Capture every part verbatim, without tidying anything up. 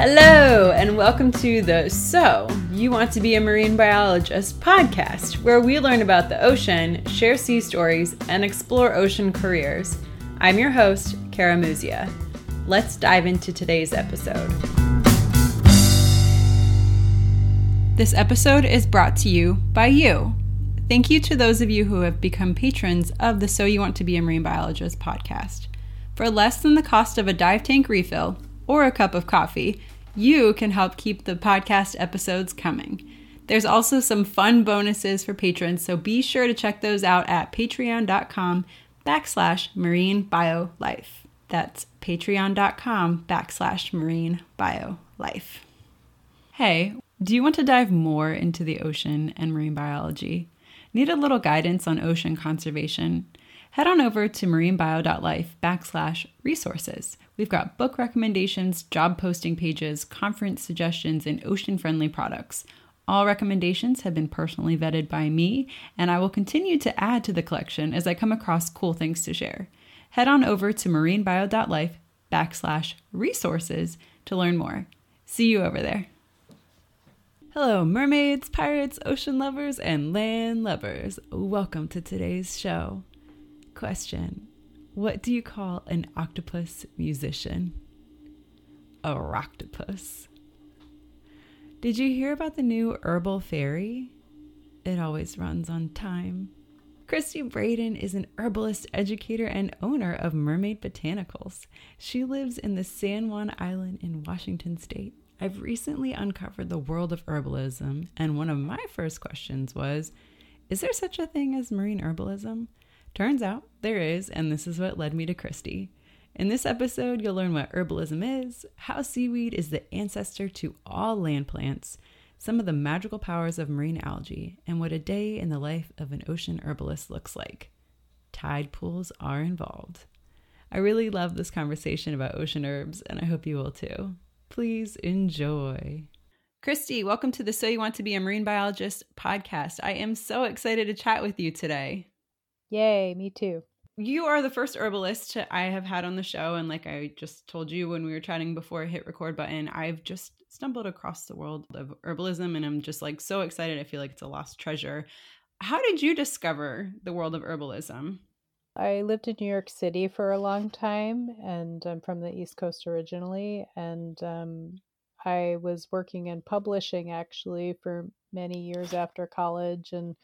Hello, and welcome to the So You Want to Be a Marine Biologist podcast, where we learn about the ocean, share sea stories, and explore ocean careers. I'm your host, Kara Musia. Let's dive into today's episode. This episode is brought to you by you. Thank you to those of you who have become patrons of the So You Want to Be a Marine Biologist podcast. For less than the cost of a dive tank refill, or a cup of coffee, you can help keep the podcast episodes coming. There's also some fun bonuses for patrons, so be sure to check those out at patreon.com backslash marine biolife. That's patreon.com backslash marine biolife. Hey, do you want to dive more into the ocean and marine biology? Need a little guidance on ocean conservation? Head on over to marinebio.life backslash resources. We've got book recommendations, job posting pages, conference suggestions, and ocean-friendly products. All recommendations have been personally vetted by me, and I will continue to add to the collection as I come across cool things to share. Head on over to marinebio.life backslash resources to learn more. See you over there. Hello, mermaids, pirates, ocean lovers, and land lovers. Welcome to today's show. Question: what do you call an octopus musician? A rocktopus. Did you hear about the new herbal fairy? It always runs on time. Kristy Bredin is an herbalist, educator, and owner of Mermaid Botanicals. She lives in the San Juan Island in Washington State. I've recently uncovered the world of herbalism, and one of my first questions was, is there such a thing as marine herbalism? Turns out there is, and this is what led me to Kristy. In this episode, you'll learn what herbalism is, how seaweed is the ancestor to all land plants, some of the magical powers of marine algae, and what a day in the life of an ocean herbalist looks like. Tide pools are involved. I really love this conversation about ocean herbs, and I hope you will too. Please enjoy. Kristy, welcome to the So You Want to Be a Marine Biologist podcast. I am so excited to chat with you today. Yay, me too. You are the first herbalist I have had on the show. And like I just told you when we were chatting before I hit record button, I've just stumbled across the world of herbalism and I'm just like so excited. I feel like it's a lost treasure. How did you discover the world of herbalism? I lived in New York City for a long time and I'm from the East Coast originally. And um, I was working in publishing actually for many years after college and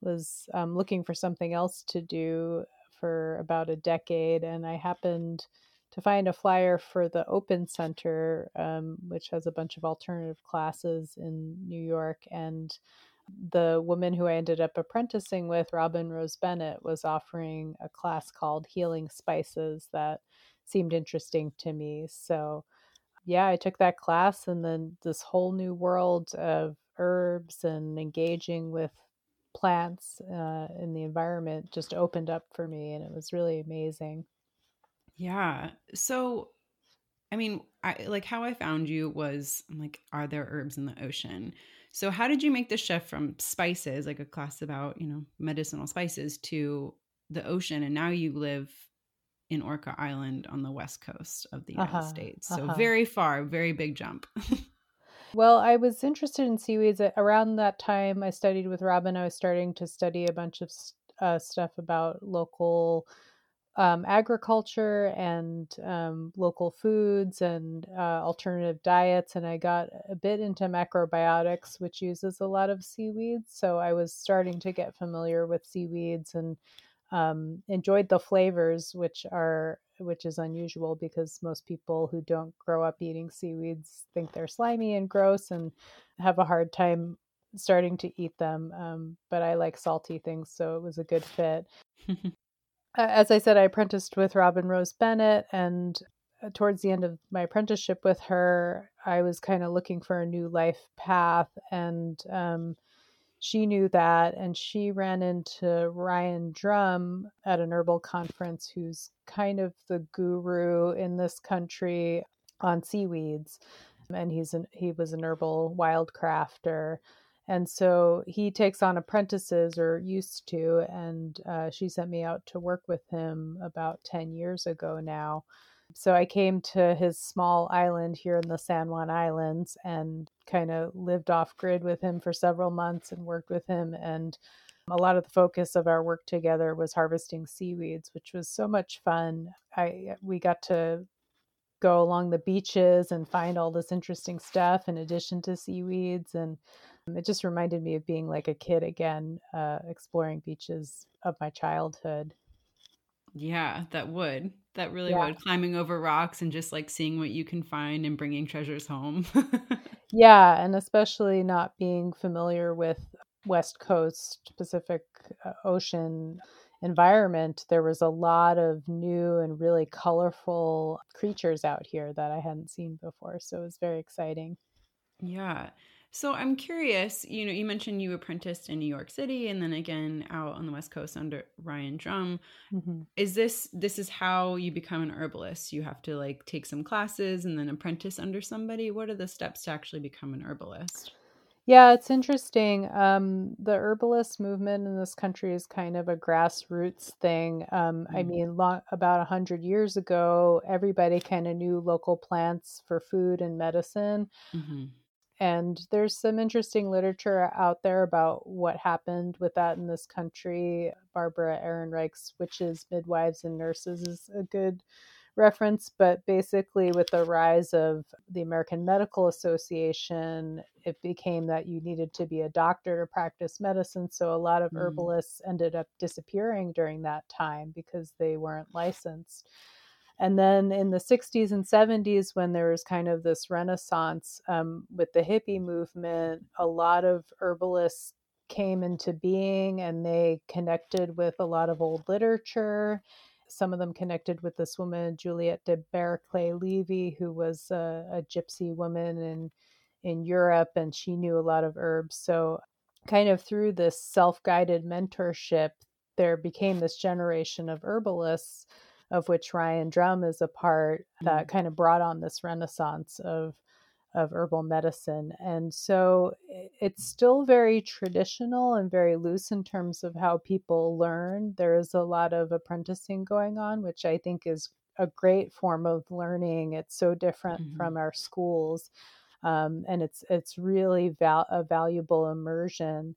was um, looking for something else to do for about a decade. And I happened to find a flyer for the Open Center, um, which has a bunch of alternative classes in New York. And the woman who I ended up apprenticing with, Robin Rose Bennett, was offering a class called Healing Spices that seemed interesting to me. So yeah, I took that class and then this whole new world of herbs and engaging with plants uh, in the environment just opened up for me. And it was really amazing. Yeah. So, I mean, I, like how I found you was I'm like, are there herbs in the ocean? So how did you make the shift from spices, like a class about, you know, medicinal spices to the ocean? And now you live in Orca Island on the west coast of the United uh-huh, States. So uh-huh. very far, very big jump. Well, I was interested in seaweeds around that time. I studied with Robin. I was starting to study a bunch of uh, stuff about local um, agriculture and um, local foods and uh, alternative diets. And I got a bit into macrobiotics, which uses a lot of seaweeds. So I was starting to get familiar with seaweeds and um, enjoyed the flavors, which are which is unusual because most people who don't grow up eating seaweeds think they're slimy and gross and have a hard time starting to eat them. Um, but I like salty things, so it was a good fit. As I said, I apprenticed with Robin Rose Bennett, and towards the end of my apprenticeship with her, I was kind of looking for a new life path. And um, she knew that, and she ran into Ryan Drum at an herbal conference, who's kind of the guru in this country on seaweeds. And he's an, he was an herbal wild crafter. And so he takes on apprentices, or used to, and uh, she sent me out to work with him about ten years ago now. So I came to his small island here in the San Juan Islands and kind of lived off grid with him for several months and worked with him. And a lot of the focus of our work together was harvesting seaweeds, which was so much fun. I we got to go along the beaches and find all this interesting stuff in addition to seaweeds. And it just reminded me of being like a kid again, uh, exploring beaches of my childhood. Yeah, that would. That really yeah. would. Climbing over rocks and just like seeing what you can find and bringing treasures home. Yeah, and especially not being familiar with West Coast, Pacific Ocean environment, there was a lot of new and really colorful creatures out here that I hadn't seen before. So it was very exciting. Yeah. So I'm curious, you know, you mentioned you apprenticed in New York City and then again out on the West Coast under Ryan Drum. Mm-hmm. Is this, this is how you become an herbalist? You have to like take some classes and then apprentice under somebody. What are the steps to actually become an herbalist? Yeah, it's interesting. Um, the herbalist movement in this country is kind of a grassroots thing. Um, mm-hmm. I mean, lo- about one hundred years ago, everybody kind of knew local plants for food and medicine. Mm-hmm. And there's some interesting literature out there about what happened with that in this country. Barbara Ehrenreich's Witches, Midwives, and Nurses is a good reference, but basically with the rise of the American Medical Association, it became that you needed to be a doctor to practice medicine. So a lot of herbalists mm. ended up disappearing during that time because they weren't licensed. And then in the sixties and seventies, when there was kind of this renaissance um, with the hippie movement, a lot of herbalists came into being and they connected with a lot of old literature. Some of them connected with this woman, Juliette de Baïracli Levy, who was a, a gypsy woman in, in Europe, and she knew a lot of herbs. So kind of through this self-guided mentorship, there became this generation of herbalists, of which Ryan Drum is a part, that kind of brought on this renaissance of of herbal medicine. And so it's still very traditional and very loose in terms of how people learn. There is a lot of apprenticing going on, which I think is a great form of learning. It's so different mm-hmm. from our schools. Um, and it's, it's really val- a valuable immersion.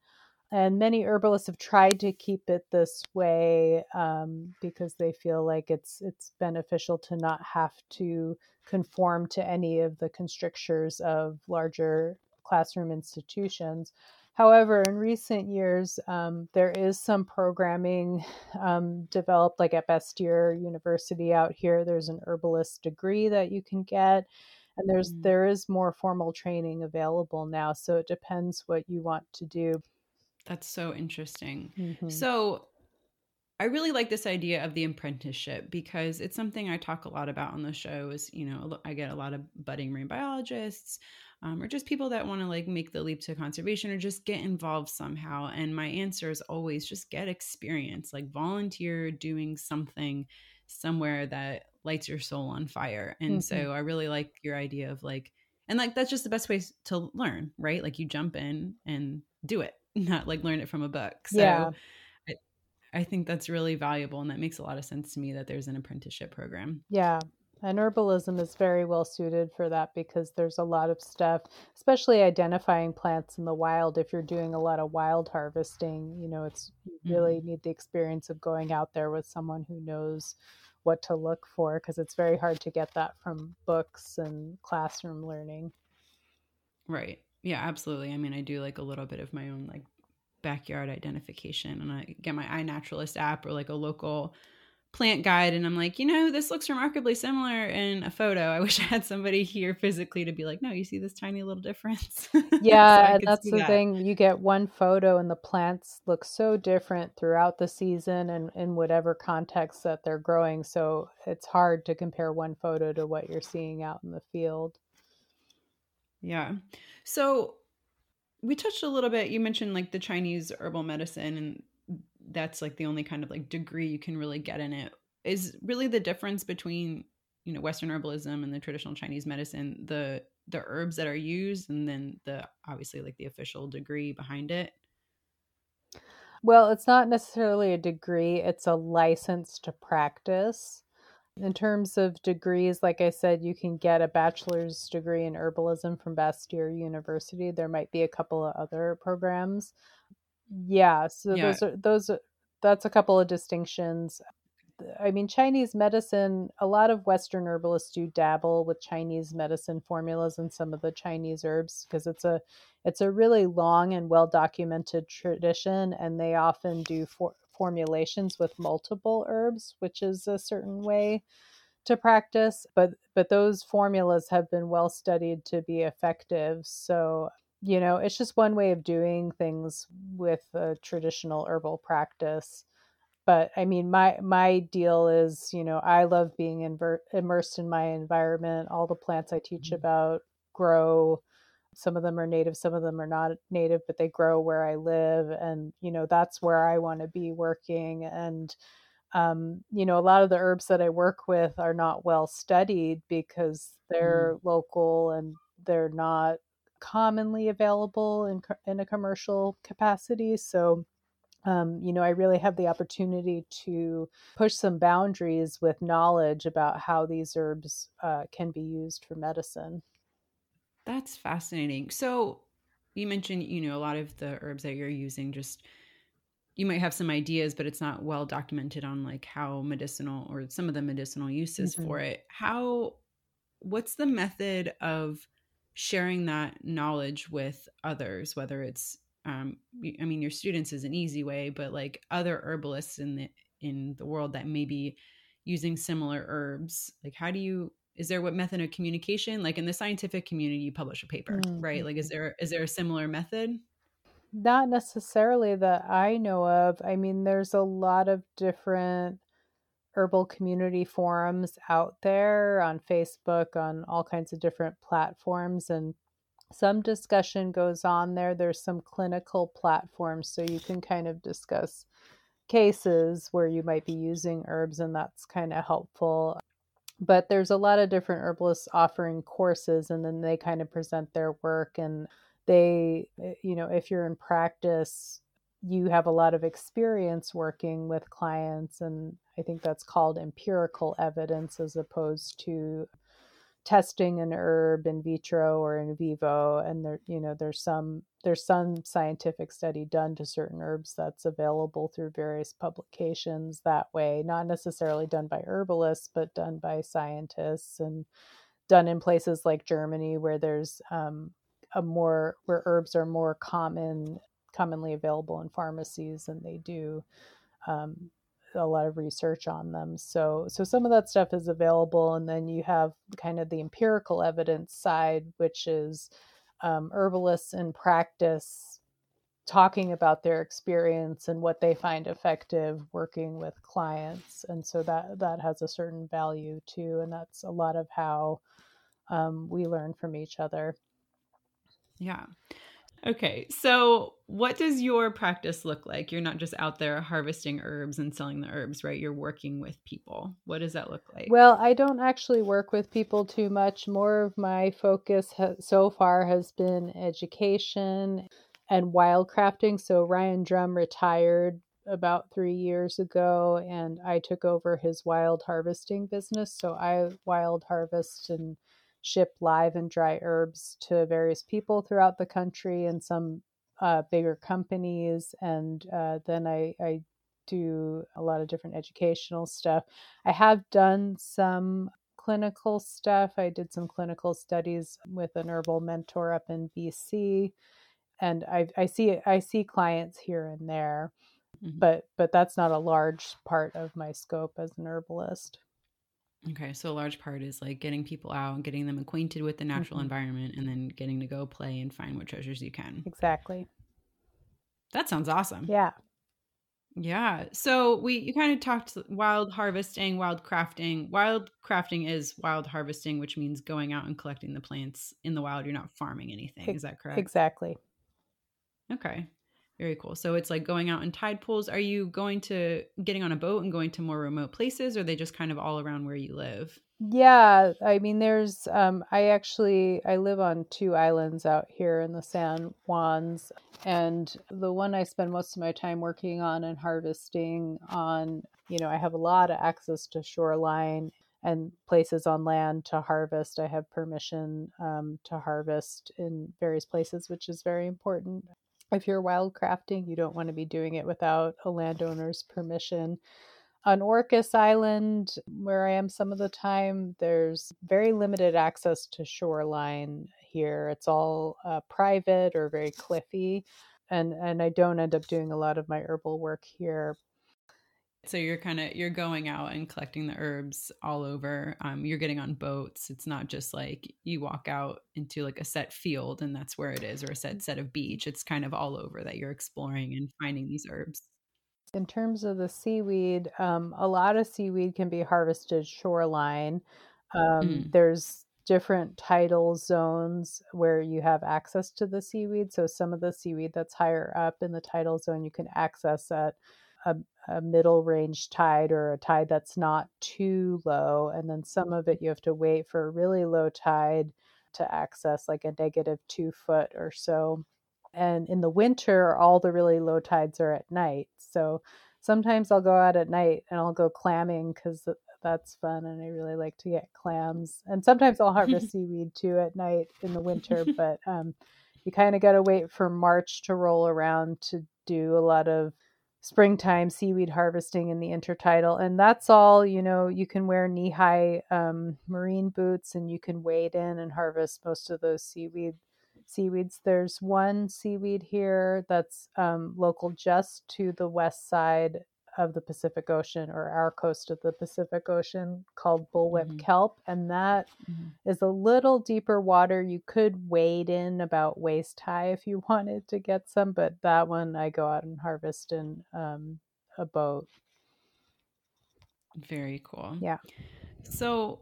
And many herbalists have tried to keep it this way um, because they feel like it's it's beneficial to not have to conform to any of the constrictures of larger classroom institutions. However, in recent years, um, there is some programming um, developed, like at Bastyr University out here. There's an herbalist degree that you can get. And there's mm-hmm. there is more formal training available now. So it depends what you want to do. That's so interesting. Mm-hmm. So I really like this idea of the apprenticeship because it's something I talk a lot about on the show is, you know, I get a lot of budding marine biologists um, or just people that want to like make the leap to conservation or just get involved somehow. And my answer is always just get experience, like volunteer doing something somewhere that lights your soul on fire. And mm-hmm. so I really like your idea of like, and like, that's just the best way to learn, right? Like you jump in and do it. Not like learn it from a book. So yeah. I, I think that's really valuable. And that makes a lot of sense to me that there's an apprenticeship program. Yeah. And herbalism is very well suited for that because there's a lot of stuff, especially identifying plants in the wild. If you're doing a lot of wild harvesting, you know, it's you really mm-hmm. need the experience of going out there with someone who knows what to look for because it's very hard to get that from books and classroom learning. Right. Yeah, absolutely. I mean, I do like a little bit of my own like backyard identification and I get my iNaturalist app or like a local plant guide. And I'm like, you know, this looks remarkably similar in a photo. I wish I had somebody here physically to be like, no, you see this tiny little difference. Yeah, so and that's the that. thing. You get one photo and the plants look so different throughout the season and in whatever context that they're growing. So it's hard to compare one photo to what you're seeing out in the field. Yeah. So we touched a little bit, you mentioned like the Chinese herbal medicine and that's like the only kind of like degree you can really get in it. Is really the difference between, you know, Western herbalism and the traditional Chinese medicine, the, the herbs that are used and then the, obviously like the official degree behind it? Well, it's not necessarily a degree. It's a license to practice. In terms of degrees, like I said, you can get a bachelor's degree in herbalism from Bastyr University. There might be a couple of other programs. Yeah, so yeah. those are those. Are, that's a couple of distinctions. I mean, Chinese medicine, a lot of Western herbalists do dabble with Chinese medicine formulas and some of the Chinese herbs because it's a it's a really long and well-documented tradition, and they often do for, formulations with multiple herbs, which is a certain way to practice. But but those formulas have been well studied to be effective. So, you know, it's just one way of doing things with a traditional herbal practice. But I mean, my, my deal is, you know, I love being inver- immersed in my environment. All the plants I teach about grow. Some of them are native, some of them are not native, but they grow where I live. And, you know, that's where I want to be working. And, um, you know, a lot of the herbs that I work with are not well studied because they're mm-hmm. local and they're not commonly available in, in a commercial capacity. So, Um, you know, I really have the opportunity to push some boundaries with knowledge about how these herbs uh, can be used for medicine. That's fascinating. So you mentioned, you know, a lot of the herbs that you're using, just you might have some ideas, but it's not well documented on like how medicinal or some of the medicinal uses mm-hmm. for it. How, what's the method of sharing that knowledge with others, whether it's Um, I mean, your students is an easy way, but like other herbalists in the in the world that may be using similar herbs, like how do you, is there what method of communication? Like in the scientific community, you publish a paper, mm-hmm. right? Like, is there is there a similar method? Not necessarily that I know of. I mean, there's a lot of different herbal community forums out there on Facebook, on all kinds of different platforms, and some discussion goes on there. There's some clinical platforms, so you can kind of discuss cases where you might be using herbs, and that's kind of helpful. But there's a lot of different herbalists offering courses, and then they kind of present their work. And they, you know, if you're in practice, you have a lot of experience working with clients. And I think that's called empirical evidence as opposed to testing an herb in vitro or in vivo, and there, you know, there's some there's some scientific study done to certain herbs that's available through various publications that way, not necessarily done by herbalists, but done by scientists and done in places like Germany, where there's um, a more where herbs are more common, commonly available in pharmacies, and they do Um, a lot of research on them. So, so some of that stuff is available. And then you have kind of the empirical evidence side, which is um, herbalists in practice talking about their experience and what they find effective working with clients. And so that, that has a certain value too. And that's a lot of how um, we learn from each other. Yeah. Okay. So what does your practice look like? You're not just out there harvesting herbs and selling the herbs, right? You're working with people. What does that look like? Well, I don't actually work with people too much. More of my focus ha- so far has been education and wild crafting. So Ryan Drum retired about three years ago, and I took over his wild harvesting business. So I wild harvest and ship live and dry herbs to various people throughout the country and some uh, bigger companies. And uh, then I, I do a lot of different educational stuff. I have done some clinical stuff. I did some clinical studies with an herbal mentor up in B C, and I, I see I see clients here and there, mm-hmm. but but that's not a large part of my scope as an herbalist. Okay. So a large part is like getting people out and getting them acquainted with the natural mm-hmm. environment, and then getting to go play and find what treasures you can. Exactly. That sounds awesome. Yeah. Yeah. So we, you kind of talked wild harvesting, wild crafting. Wild crafting is wild harvesting, which means going out and collecting the plants in the wild. You're not farming anything. Is that correct? Exactly. Okay. Very cool. So it's like going out in tide pools. Are you going to getting on a boat and going to more remote places, or are they just kind of all around where you live? Yeah. I mean, there's, um, I actually, I live on two islands out here in the San Juans, and the one I spend most of my time working on and harvesting on, you know, I have a lot of access to shoreline, and places on land to harvest. I have permission um, to harvest in various places, which is very important. If you're wild crafting, you don't want to be doing it without a landowner's permission. On Orcas Island, where I am some of the time, there's very limited access to shoreline here. It's all uh, private or very cliffy, and and I don't end up doing a lot of my herbal work here. So you're kind of, you're going out and collecting the herbs all over. Um, you're getting on boats. It's not just like you walk out into like a set field and that's where it is, or a set set of beach. It's kind of all over that you're exploring and finding these herbs. In terms of the seaweed, um, a lot of seaweed can be harvested shoreline. Um, mm-hmm. There's different tidal zones where you have access to the seaweed. So some of the seaweed that's higher up in the tidal zone, you can access at A, a middle range tide or a tide that's not too low. And then some of it you have to wait for a really low tide to access, like a negative two foot or so. And in the winter, all the really low tides are at night. So sometimes I'll go out at night and I'll go clamming because that's fun. And I really like to get clams. And sometimes I'll harvest seaweed too at night in the winter. But um, you kind of got to wait for March to roll around to do a lot of springtime seaweed harvesting in the intertidal. And that's all, you know, you can wear knee-high um, marine boots and you can wade in and harvest most of those seaweed seaweeds. There's one seaweed here that's um, local just to the west side of the Pacific Ocean, or our coast of the Pacific Ocean, called bullwhip mm-hmm. kelp. And that mm-hmm. is a little deeper water. You could wade in about waist high if you wanted to get some, but that one I go out and harvest in um, a boat. Very cool. Yeah. So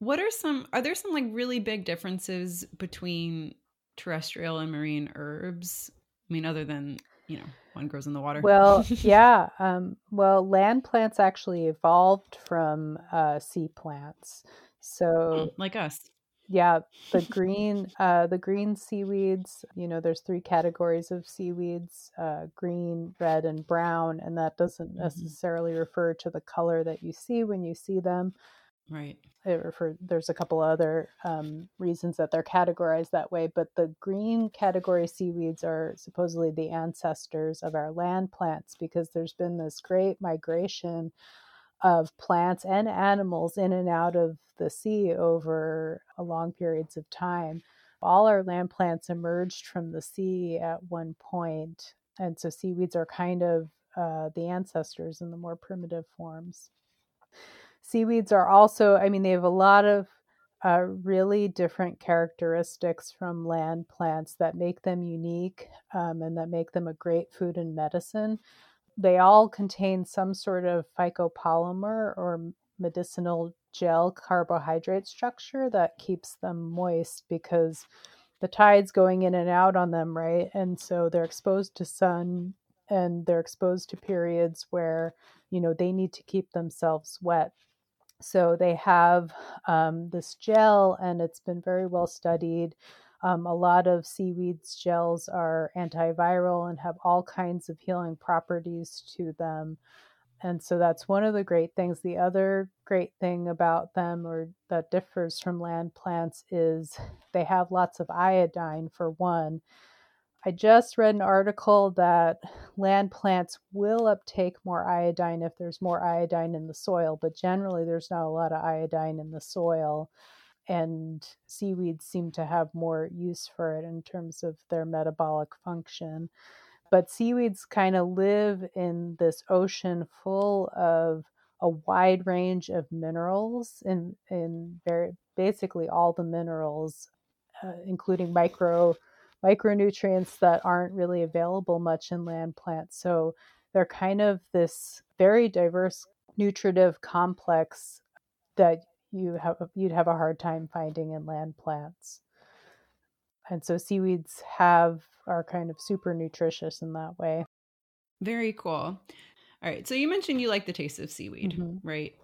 what are some, are there some like really big differences between terrestrial and marine herbs? I mean, other than, you know, one grows in the water. Well, yeah. Um, well, land plants actually evolved from uh, sea plants. So, like us. Yeah, the green, uh, the green seaweeds. You know, there's three categories of seaweeds: uh, green, red, and brown. And that doesn't necessarily mm-hmm. refer to the color that you see when you see them. Right. It refer, there's a couple other um, reasons that they're categorized that way, but the green category seaweeds are supposedly the ancestors of our land plants, because there's been this great migration of plants and animals in and out of the sea over long periods of time. All our land plants emerged from the sea at one point, and so seaweeds are kind of uh, the ancestors in the more primitive forms. Seaweeds are also, I mean, they have a lot of uh, really different characteristics from land plants that make them unique um, and that make them a great food and medicine. They all contain some sort of phycopolymer or medicinal gel carbohydrate structure that keeps them moist, because the tide's going in and out on them, right? And so they're exposed to sun, and they're exposed to periods where, you know, they need to keep themselves wet. So they have um, this gel, and it's been very well studied. Um, a lot of seaweeds gels are antiviral and have all kinds of healing properties to them. And so that's one of the great things. The other great thing about them, or that differs from land plants, is they have lots of iodine, for one. I just read an article that land plants will uptake more iodine if there's more iodine in the soil, but generally there's not a lot of iodine in the soil, and seaweeds seem to have more use for it in terms of their metabolic function. But seaweeds kind of live in this ocean full of a wide range of minerals, in, in very, basically all the minerals, uh, including micro micronutrients that aren't really available much in land plants. So they're kind of this very diverse nutritive complex that you have, you'd have a hard time finding in land plants. And so seaweeds have, are kind of super nutritious in that way. Very cool. All right. So you mentioned you like the taste of seaweed, mm-hmm. right?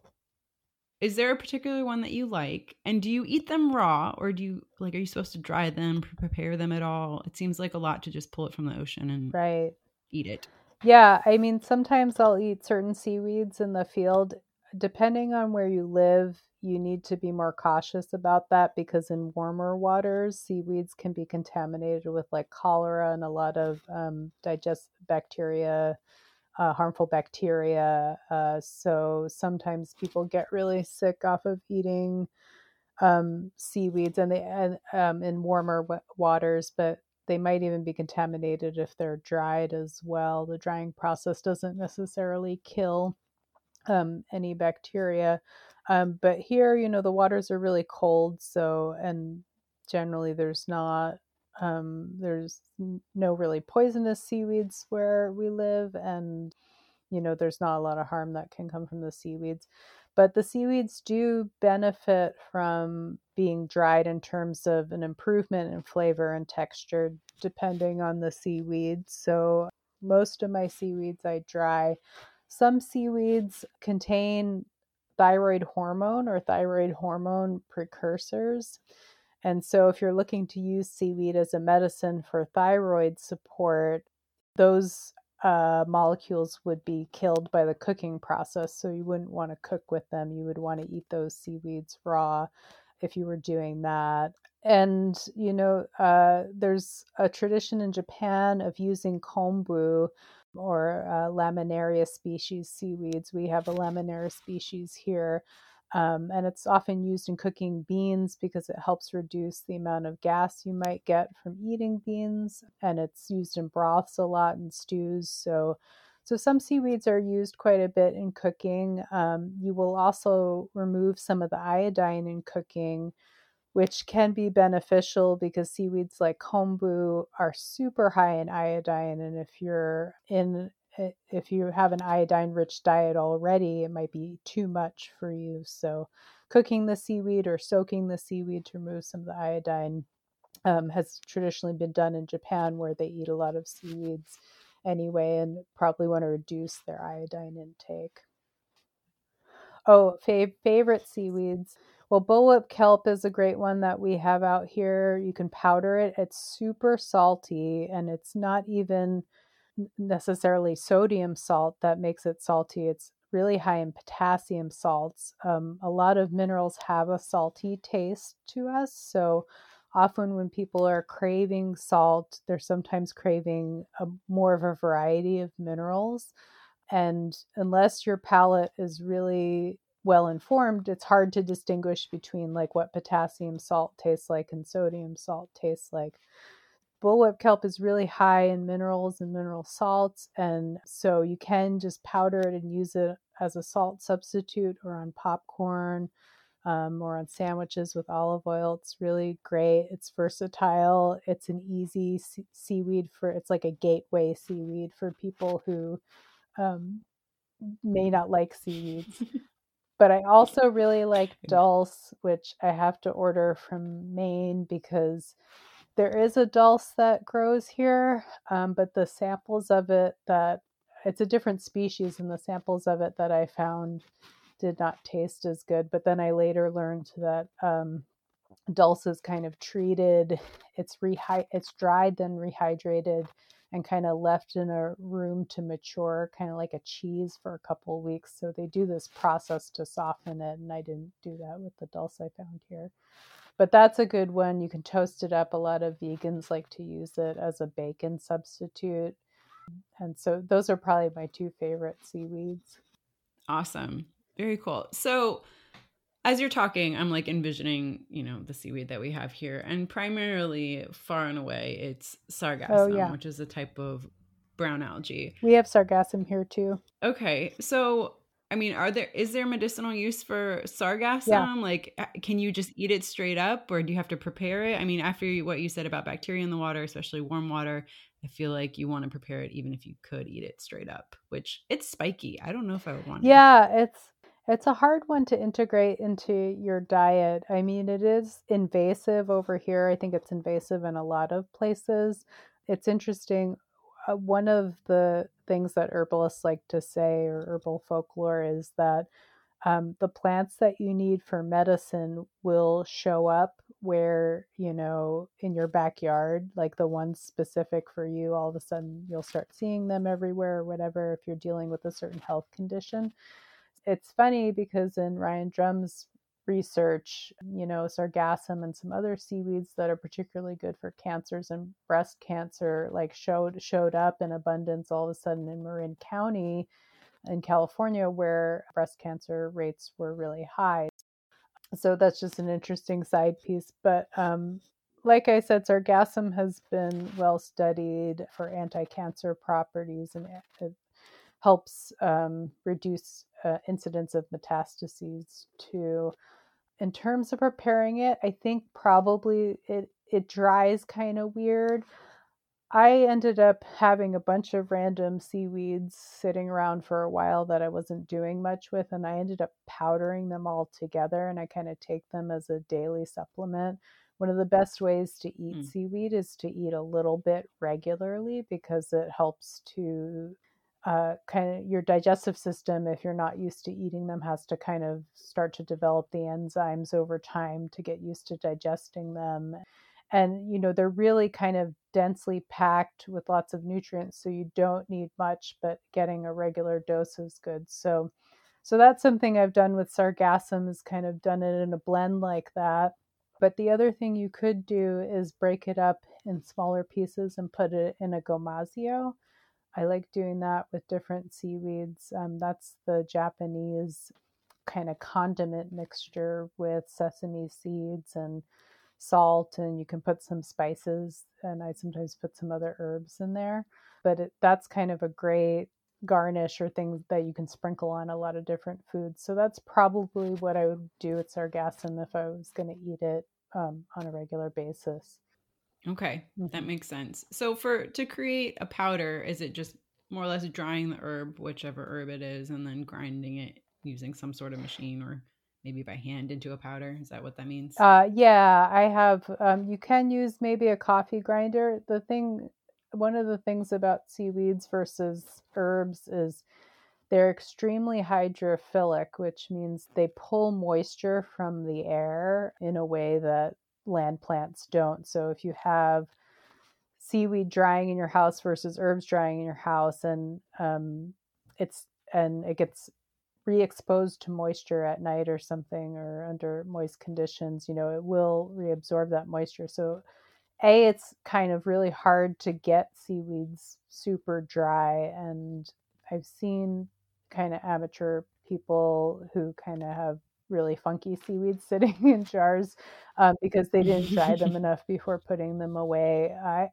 Is there a particular one that you like? And do you eat them raw, or do you, like, are you supposed to dry them, prepare them at all? It seems like a lot to just pull it from the ocean and right. eat it. Yeah. I mean, sometimes I'll eat certain seaweeds in the field. Depending on where you live, you need to be more cautious about that because in warmer waters, seaweeds can be contaminated with like cholera and a lot of um, digestive bacteria, uh, harmful bacteria. Uh, so sometimes people get really sick off of eating um, seaweeds and they and, um, in warmer w- waters, but they might even be contaminated if they're dried as well. The drying process doesn't necessarily kill um, any bacteria. Um, but here, you know, the waters are really cold. So, and generally there's not, um, there's no really poisonous seaweeds where we live. And, you know, there's not a lot of harm that can come from the seaweeds. But the seaweeds do benefit from being dried in terms of an improvement in flavor and texture, depending on the seaweed. So most of my seaweeds I dry. Some seaweeds contain thyroid hormone or thyroid hormone precursors. And so if you're looking to use seaweed as a medicine for thyroid support, those uh, molecules would be killed by the cooking process. So you wouldn't want to cook with them. You would want to eat those seaweeds raw if you were doing that. And, you know, uh, there's a tradition in Japan of using kombu, or uh, laminaria species seaweeds. We have a laminaria species here, um, and it's often used in cooking beans because it helps reduce the amount of gas you might get from eating beans, and it's used in broths a lot and stews. So so some seaweeds are used quite a bit in cooking. Um, you will also remove some of the iodine in cooking, which can be beneficial because seaweeds like kombu are super high in iodine. And if you're in, if you have an iodine-rich diet already, it might be too much for you. So cooking the seaweed or soaking the seaweed to remove some of the iodine um, has traditionally been done in Japan, where they eat a lot of seaweeds anyway and probably want to reduce their iodine intake. Oh, fav- favorite seaweeds. Well, bullwhip kelp is a great one that we have out here. You can powder it. It's super salty, and it's not even necessarily sodium salt that makes it salty. It's really high in potassium salts. Um, a lot of minerals have a salty taste to us. So often when people are craving salt, they're sometimes craving a, more of a variety of minerals. And unless your palate is really well-informed, it's hard to distinguish between like what potassium salt tastes like and sodium salt tastes like. Bullwhip kelp is really high in minerals and mineral salts, and so you can just powder it and use it as a salt substitute or on popcorn um, or on sandwiches with olive oil. It's really great. It's versatile. It's an easy se- seaweed for, it's like a gateway seaweed for people who um, may not like seaweeds. But I also really like dulse, which I have to order from Maine because there is a dulse that grows here, um, but the samples of it that, it's a different species, and the samples of it that I found did not taste as good. But then I later learned that um, dulse is kind of treated, it's rehy- it's dried, then rehydrated, and kind of left in a room to mature, kind of like a cheese, for a couple of weeks. So they do this process to soften it, and I didn't do that with the dulse I found here. But that's a good one. You can toast it up. A lot of vegans like to use it as a bacon substitute. And so those are probably my two favorite seaweeds. Awesome. Very cool. So as you're talking, I'm like envisioning, you know, the seaweed that we have here, and primarily far and away, it's sargassum, oh, yeah. which is a type of brown algae. We have sargassum here too. Okay. So, I mean, are there, is there medicinal use for sargassum? Yeah. Like, can you just eat it straight up, or do you have to prepare it? I mean, after what you said about bacteria in the water, especially warm water, I feel like you want to prepare it even if you could eat it straight up, which it's spiky. I don't know if I would want yeah, it. Yeah, it's. It's a hard one to integrate into your diet. I mean, it is invasive over here. I think it's invasive in a lot of places. It's interesting. Uh, one of the things that herbalists like to say, or herbal folklore, is that um, the plants that you need for medicine will show up where, you know, in your backyard, like the ones specific for you, all of a sudden you'll start seeing them everywhere or whatever if you're dealing with a certain health condition. It's funny because in Ryan Drum's research, you know, sargassum and some other seaweeds that are particularly good for cancers and breast cancer, like showed showed up in abundance all of a sudden in Marin County in California, where breast cancer rates were really high. So that's just an interesting side piece. But um, like I said, sargassum has been well studied for anti-cancer properties, and it helps um, reduce uh, incidence of metastases too. In terms of preparing it, I think probably it, it dries kind of weird. I ended up having a bunch of random seaweeds sitting around for a while that I wasn't doing much with, and I ended up powdering them all together, and I kind of take them as a daily supplement. One of the best ways to eat mm. seaweed is to eat a little bit regularly, because it helps to uh, kind of your digestive system, if you're not used to eating them, has to kind of start to develop the enzymes over time to get used to digesting them. And, you know, they're really kind of densely packed with lots of nutrients, so you don't need much, but getting a regular dose is good. So so that's something I've done with sargassum, is kind of done it in a blend like that. But the other thing you could do is break it up in smaller pieces and put it in a gomasio. I like doing that with different seaweeds. Um, that's the Japanese kind of condiment mixture with sesame seeds and salt, and you can put some spices, and I sometimes put some other herbs in there, but it, that's kind of a great garnish, or things that you can sprinkle on a lot of different foods. So that's probably what I would do with sargassum if I was going to eat it um, on a regular basis. Okay. Mm-hmm. That makes sense. So for, to create a powder, is it just more or less drying the herb, whichever herb it is, and then grinding it using some sort of machine, or maybe by hand into a powder? Is that what that means? Uh, yeah, I have, um, you can use maybe a coffee grinder. The thing, one of the things about seaweeds versus herbs is they're extremely hydrophilic, which means they pull moisture from the air in a way that land plants don't. So if you have seaweed drying in your house versus herbs drying in your house, and um, it's, and it gets re-exposed to moisture at night or something, or under moist conditions, you know, it will reabsorb that moisture. So A, it's kind of really hard to get seaweeds super dry. And I've seen kind of amateur people who kind of have really funky seaweeds sitting in jars um, because they didn't dry them enough before putting them away. I,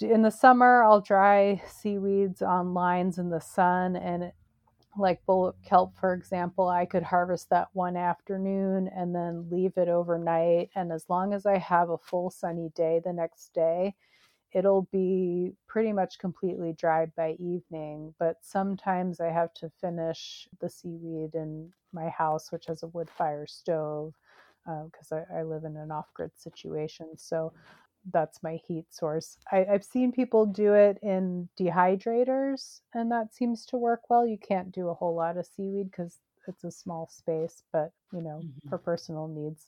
in the summer, I'll dry seaweeds on lines in the sun, and it, like bullwhip kelp, for example, I could harvest that one afternoon and then leave it overnight. And as long as I have a full sunny day the next day, it'll be pretty much completely dry by evening. But sometimes I have to finish the seaweed in my house, which has a wood fire stove, because um, I, I live in an off-grid situation. So that's my heat source. I, I've seen people do it in dehydrators, and that seems to work well. You can't do a whole lot of seaweed because it's a small space, but, you know, mm-hmm. for personal needs,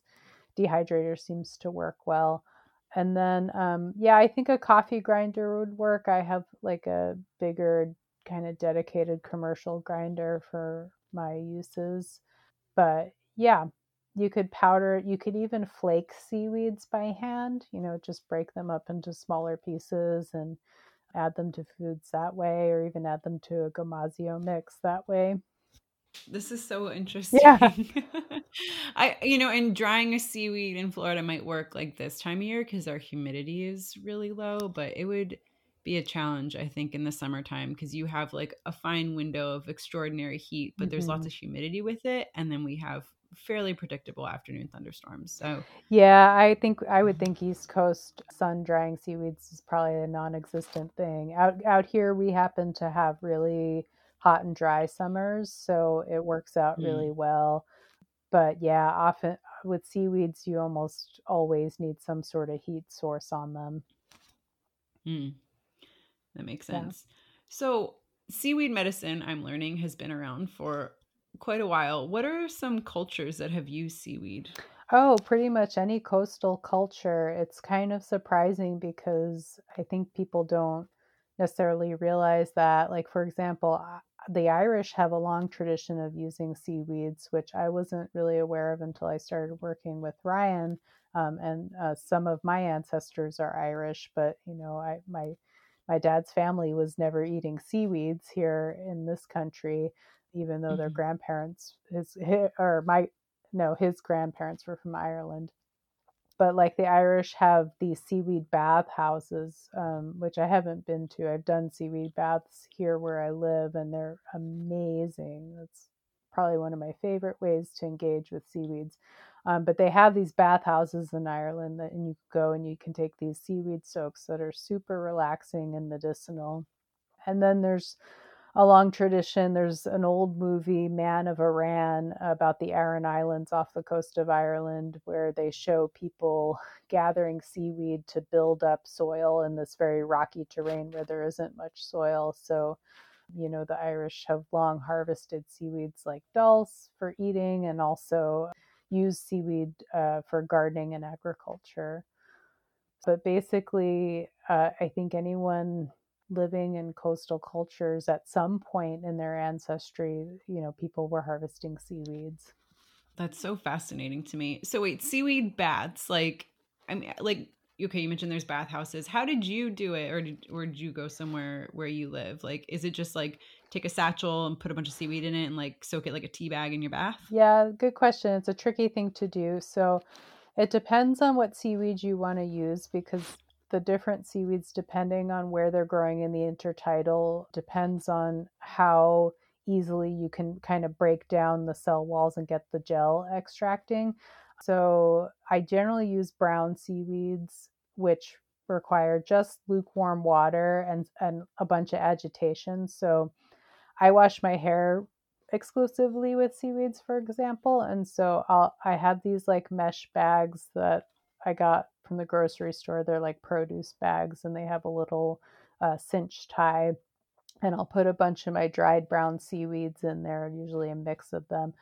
dehydrator seems to work well. And then, um, yeah, I think a coffee grinder would work. I have like a bigger kind of dedicated commercial grinder for my uses, but yeah. You could powder, you could even flake seaweeds by hand, you know, just break them up into smaller pieces and add them to foods that way, or even add them to a gomasio mix that way. This is so interesting. Yeah. I, you know, and drying a seaweed in Florida might work like this time of year because our humidity is really low, but it would be a challenge, I think, in the summertime, because you have like a fine window of extraordinary heat, but mm-hmm. there's lots of humidity with it. And then we have fairly predictable afternoon thunderstorms. So yeah, I think I would think East Coast sun drying seaweeds is probably a non-existent thing. Out out here, we happen to have really hot and dry summers, so it works out mm. really well. But yeah, often with seaweeds, you almost always need some sort of heat source on them. Mm. That makes sense. Yeah. So seaweed medicine, I'm learning, has been around for quite a while. What are some cultures that have used seaweed? Oh, pretty much any coastal culture. It's kind of surprising because I think people don't necessarily realize that. Like, for example, the Irish have a long tradition of using seaweeds, which I wasn't really aware of until I started working with Ryan. Um, and uh, some of my ancestors are Irish, but, you know, I, my, my dad's family was never eating seaweeds here in this country, even though mm-hmm. their grandparents, his, his or my, no, his grandparents were from Ireland. But like the Irish have these seaweed bath houses, um, which I haven't been to. I've done seaweed baths here where I live, and they're amazing. That's probably one of my favorite ways to engage with seaweeds. Um, but they have these bath houses in Ireland that, and you go and you can take these seaweed soaks that are super relaxing and medicinal. And then there's a long tradition. There's an old movie, Man of Iran, about the Aran Islands off the coast of Ireland, where they show people gathering seaweed to build up soil in this very rocky terrain where there isn't much soil. So, you know, the Irish have long harvested seaweeds like dulse for eating, and also use seaweed uh, for gardening and agriculture. But basically, uh, I think anyone living in coastal cultures at some point in their ancestry, you know, people were harvesting seaweeds. That's so fascinating to me. So wait, seaweed baths, like, I mean, like, okay, you mentioned there's bathhouses. How did you do it? Or did, or did you go somewhere where you live? Like, is it just like take a satchel and put a bunch of seaweed in it and like soak it like a tea bag in your bath? Yeah, good question. It's a tricky thing to do. So it depends on what seaweed you want to use, because the different seaweeds, depending on where they're growing in the intertidal, depends on how easily you can kind of break down the cell walls and get the gel extracting. So I generally use brown seaweeds, which require just lukewarm water and, and a bunch of agitation. So I wash my hair exclusively with seaweeds, for example. And so I'll, I have these like mesh bags that I got from the grocery store. They're like produce bags, and they have a little uh, cinch tie, and I'll put a bunch of my dried brown seaweeds in there, usually a mix of them.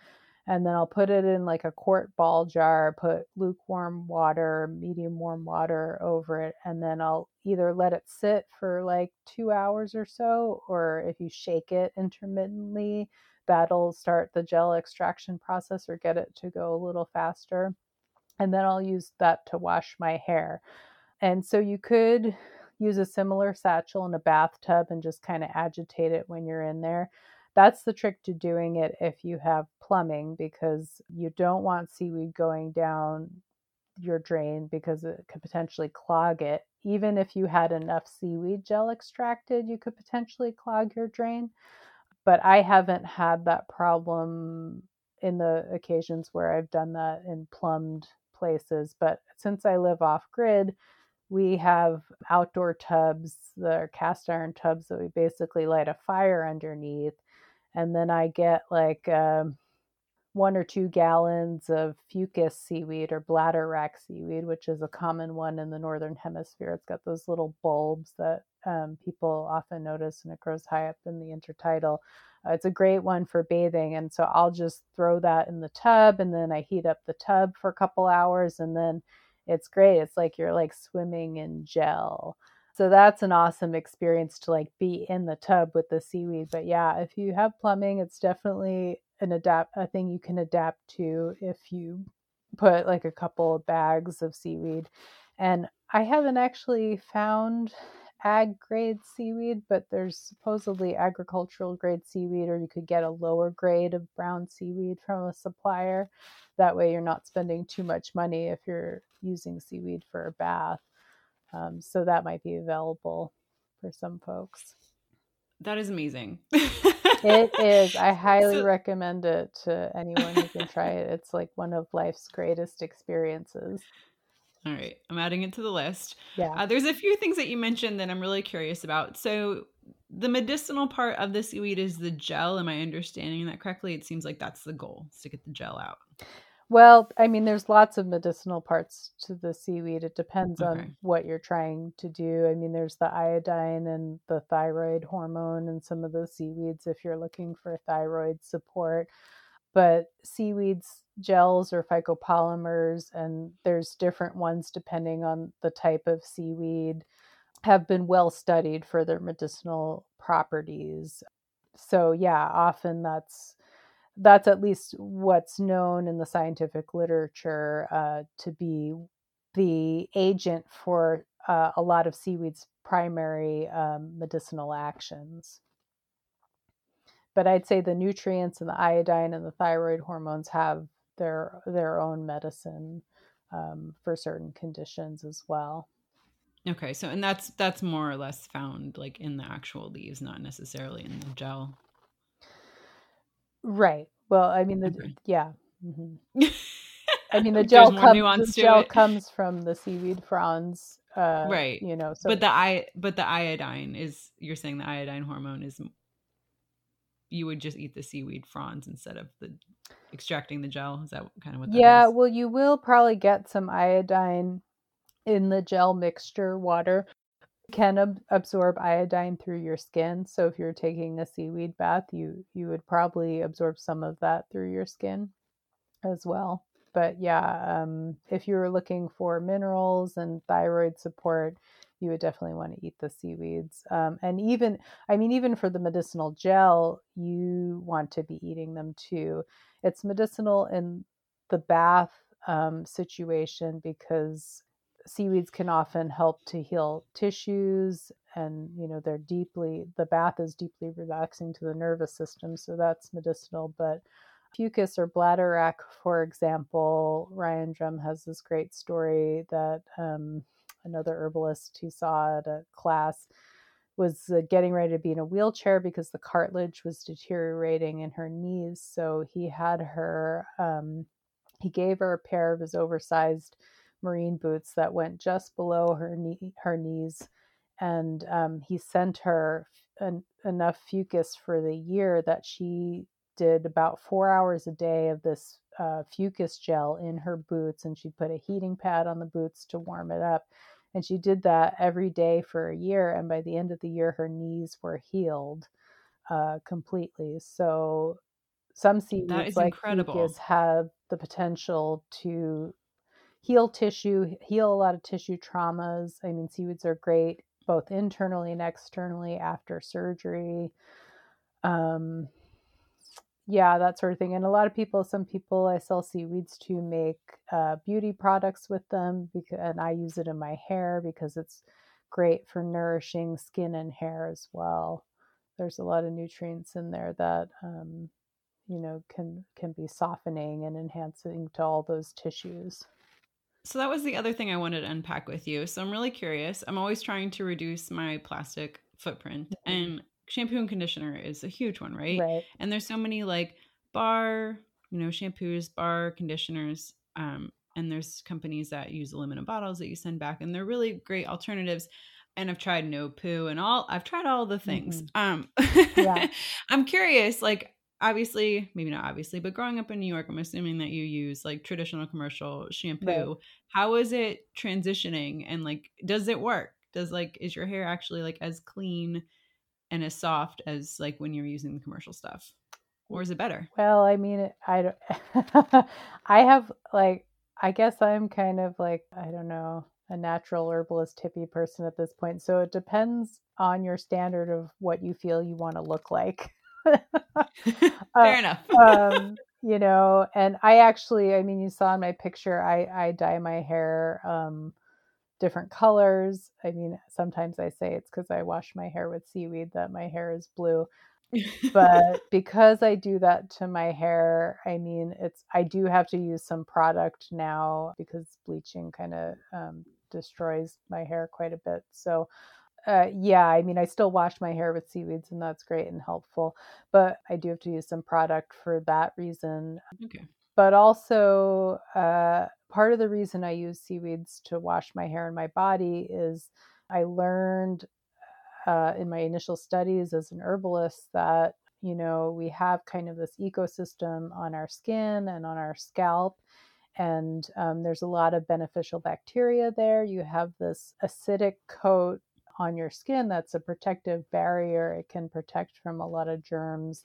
And then I'll put it in like a quart ball jar, put lukewarm water, medium warm water over it. And then I'll either let it sit for like two hours or so, or if you shake it intermittently, that'll start the gel extraction process or get it to go a little faster. And then I'll use that to wash my hair. And so you could use a similar satchel in a bathtub and just kind of agitate it when you're in there. That's the trick to doing it if you have plumbing, because you don't want seaweed going down your drain because it could potentially clog it. Even if you had enough seaweed gel extracted, you could potentially clog your drain. But I haven't had that problem in the occasions where I've done that in plumbed places. But since I live off grid, we have outdoor tubs, the cast iron tubs that we basically light a fire underneath. And then I get like um, one or two gallons of fucus seaweed or bladder wrack seaweed, which is a common one in the Northern Hemisphere. It's got those little bulbs that um, people often notice, and it grows high up in the intertidal. Uh, it's a great one for bathing. And so I'll just throw that in the tub, and then I heat up the tub for a couple hours, and then it's great. It's like you're like swimming in gel. So that's an awesome experience, to like be in the tub with the seaweed. But yeah, if you have plumbing, it's definitely an adapt a thing you can adapt to if you put like a couple of bags of seaweed. And I haven't actually found ag grade seaweed, but there's supposedly agricultural grade seaweed, or you could get a lower grade of brown seaweed from a supplier. That way you're not spending too much money if you're using seaweed for a bath. Um, so that might be available for some folks. That is amazing. It is. I highly so, recommend it to anyone who can try it. It's like one of life's greatest experiences. All right. I'm adding it to the list. Yeah. Uh, there's a few things that you mentioned that I'm really curious about. So the medicinal part of the seaweed is the gel. Am I understanding that correctly? It seems like that's the goal, is to get the gel out. Well, I mean, there's lots of medicinal parts to the seaweed. It depends okay. on what you're trying to do. I mean, there's the iodine and the thyroid hormone and some of those seaweeds if you're looking for thyroid support. But seaweeds, gels, or phycopolymers, and there's different ones depending on the type of seaweed, have been well studied for their medicinal properties. So yeah, often that's that's at least what's known in the scientific literature uh, to be the agent for uh, a lot of seaweed's primary um, medicinal actions. But I'd say the nutrients and the iodine and the thyroid hormones have their their own medicine um, for certain conditions as well. Okay, so and that's that's more or less found like in the actual leaves, not necessarily in the gel. Right. Well, I mean the okay. yeah. Mm-hmm. I mean the gel comes the gel it. comes from the seaweed fronds, uh, right? You know, so but the i but the iodine is you're saying the iodine hormone is. You would just eat the seaweed fronds instead of the extracting the gel. Is that kind of what that yeah, is? Yeah, well, you will probably get some iodine in the gel mixture water. You can ab- absorb iodine through your skin. So if you're taking a seaweed bath, you you would probably absorb some of that through your skin as well. But yeah, um, if you were looking for minerals and thyroid support, you would definitely want to eat the seaweeds. Um, and even, I mean, even for the medicinal gel, you want to be eating them too. It's medicinal in the bath um, situation because seaweeds can often help to heal tissues and, you know, they're deeply, the bath is deeply relaxing to the nervous system. So that's medicinal, but fucus or bladder wrack, for example, Ryan Drum has this great story that, um, another herbalist who saw at a class was uh, getting ready to be in a wheelchair because the cartilage was deteriorating in her knees. So he had her, um, he gave her a pair of his oversized marine boots that went just below her knee, her knees. And um, he sent her an, enough fucus for the year that she did about four hours a day of this uh, fucus gel in her boots, and she'd put a heating pad on the boots to warm it up. And she did that every day for a year. And by the end of the year, her knees were healed uh, completely. So some seaweeds like incredible. fucus have the potential to heal tissue, heal a lot of tissue traumas. I mean, seaweeds are great both internally and externally after surgery. Um, Yeah, that sort of thing. And a lot of people, some people I sell seaweeds to make uh, beauty products with them, because, and I use it in my hair because it's great for nourishing skin and hair as well. There's a lot of nutrients in there that, um, you know, can, can be softening and enhancing to all those tissues. So that was the other thing I wanted to unpack with you. So I'm really curious. I'm always trying to reduce my plastic footprint, mm-hmm. and shampoo and conditioner is a huge one, right? right? And there's so many like bar, you know, shampoos, bar conditioners. Um, and there's companies that use aluminum bottles that you send back, and they're really great alternatives. And I've tried no poo and all, I've tried all the things. Mm-hmm. Um, yeah. I'm curious, like obviously, maybe not obviously, but growing up in New York, I'm assuming that you use like traditional commercial shampoo. Right. How is it transitioning? And like, does it work? Does like, is your hair actually like as clean and as soft as like when you're using the commercial stuff, or is it better? Well, I mean, I don't, I have like, I guess I'm kind of like, I don't know, a natural herbalist hippie person at this point. So it depends on your standard of what you feel you want to look like. Fair enough. um, you know, and I actually, I mean, you saw in my picture, I, I dye my hair, um, different colors. I mean, sometimes I say it's because I wash my hair with seaweed that my hair is blue, but because I do that to my hair, I mean, it's, I do have to use some product now because bleaching kind of um, destroys my hair quite a bit. So uh, yeah, I mean, I still wash my hair with seaweeds, and that's great and helpful, but I do have to use some product for that reason. Okay. But also, uh, part of the reason I use seaweeds to wash my hair and my body is I learned uh, in my initial studies as an herbalist that, you know, we have kind of this ecosystem on our skin and on our scalp, and um, there's a lot of beneficial bacteria there. You have this acidic coat on your skin that's a protective barrier. It can protect from a lot of germs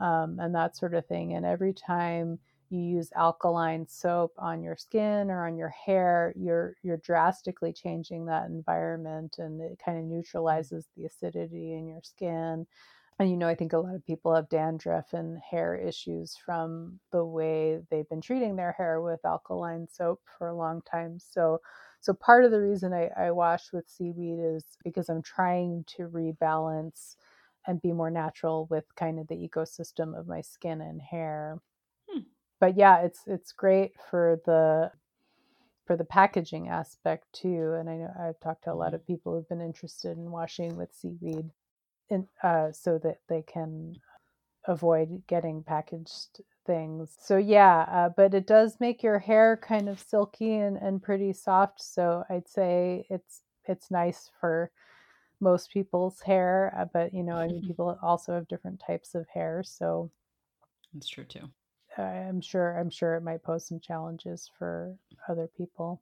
um, and that sort of thing. And every time you use alkaline soap on your skin or on your hair, you're you're drastically changing that environment, and it kind of neutralizes the acidity in your skin. And, you know, I think a lot of people have dandruff and hair issues from the way they've been treating their hair with alkaline soap for a long time. So so part of the reason I, I wash with seaweed is because I'm trying to rebalance and be more natural with kind of the ecosystem of my skin and hair. Hmm. But yeah, it's it's great for the for the packaging aspect too. And I know I've talked to a lot of people who've been interested in washing with seaweed. And uh, so that they can avoid getting packaged things. So yeah, uh, but it does make your hair kind of silky and, and pretty soft. So I'd say it's it's nice for most people's hair. Uh, but you know, I mean, people also have different types of hair. So that's true too. I'm sure I'm sure it might pose some challenges for other people.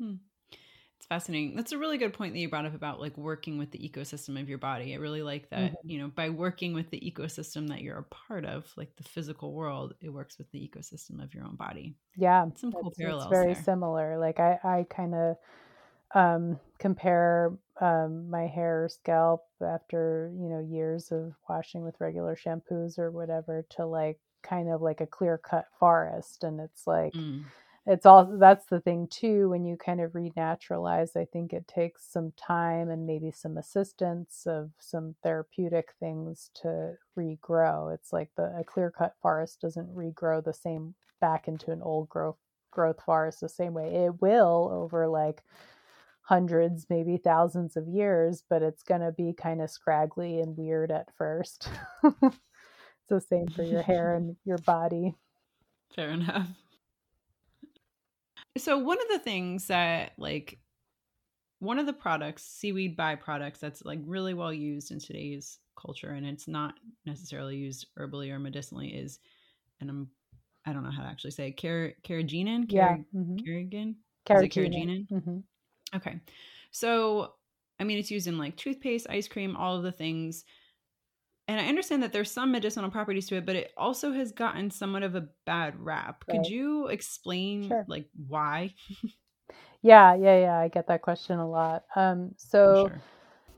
Hmm. Fascinating. That's a really good point that you brought up about like working with the ecosystem of your body. I really like that, mm-hmm. you know, by working with the ecosystem that you're a part of, like the physical world, it works with the ecosystem of your own body. Yeah. Some cool it's, parallels. It's very there. Similar. Like I, I kind of um, compare um, my hair or scalp after, you know, years of washing with regular shampoos or whatever to like kind of like a clear cut forest. And it's like, mm. It's all that's the thing too. When you kind of renaturalize, I think it takes some time and maybe some assistance of some therapeutic things to regrow. It's like the a clear-cut forest doesn't regrow the same back into an old growth growth forest the same way. It will over like hundreds, maybe thousands of years, but it's gonna be kind of scraggly and weird at first. It's the same for your hair and your body. Fair enough. So one of the things that like one of the products, seaweed byproducts that's like really well used in today's culture, and it's not necessarily used herbally or medicinally is, and I'm, I don't know how to actually say it, Car- carrageenan? Car- yeah. Mm-hmm. Carrageenan? Carrageenan. Mm-hmm. Okay. So, I mean, it's used in like toothpaste, ice cream, all of the things. And I understand that there's some medicinal properties to it, but it also has gotten somewhat of a bad rap. Right. Could you explain sure. like why? yeah, yeah, yeah. I get that question a lot. Um, so sure.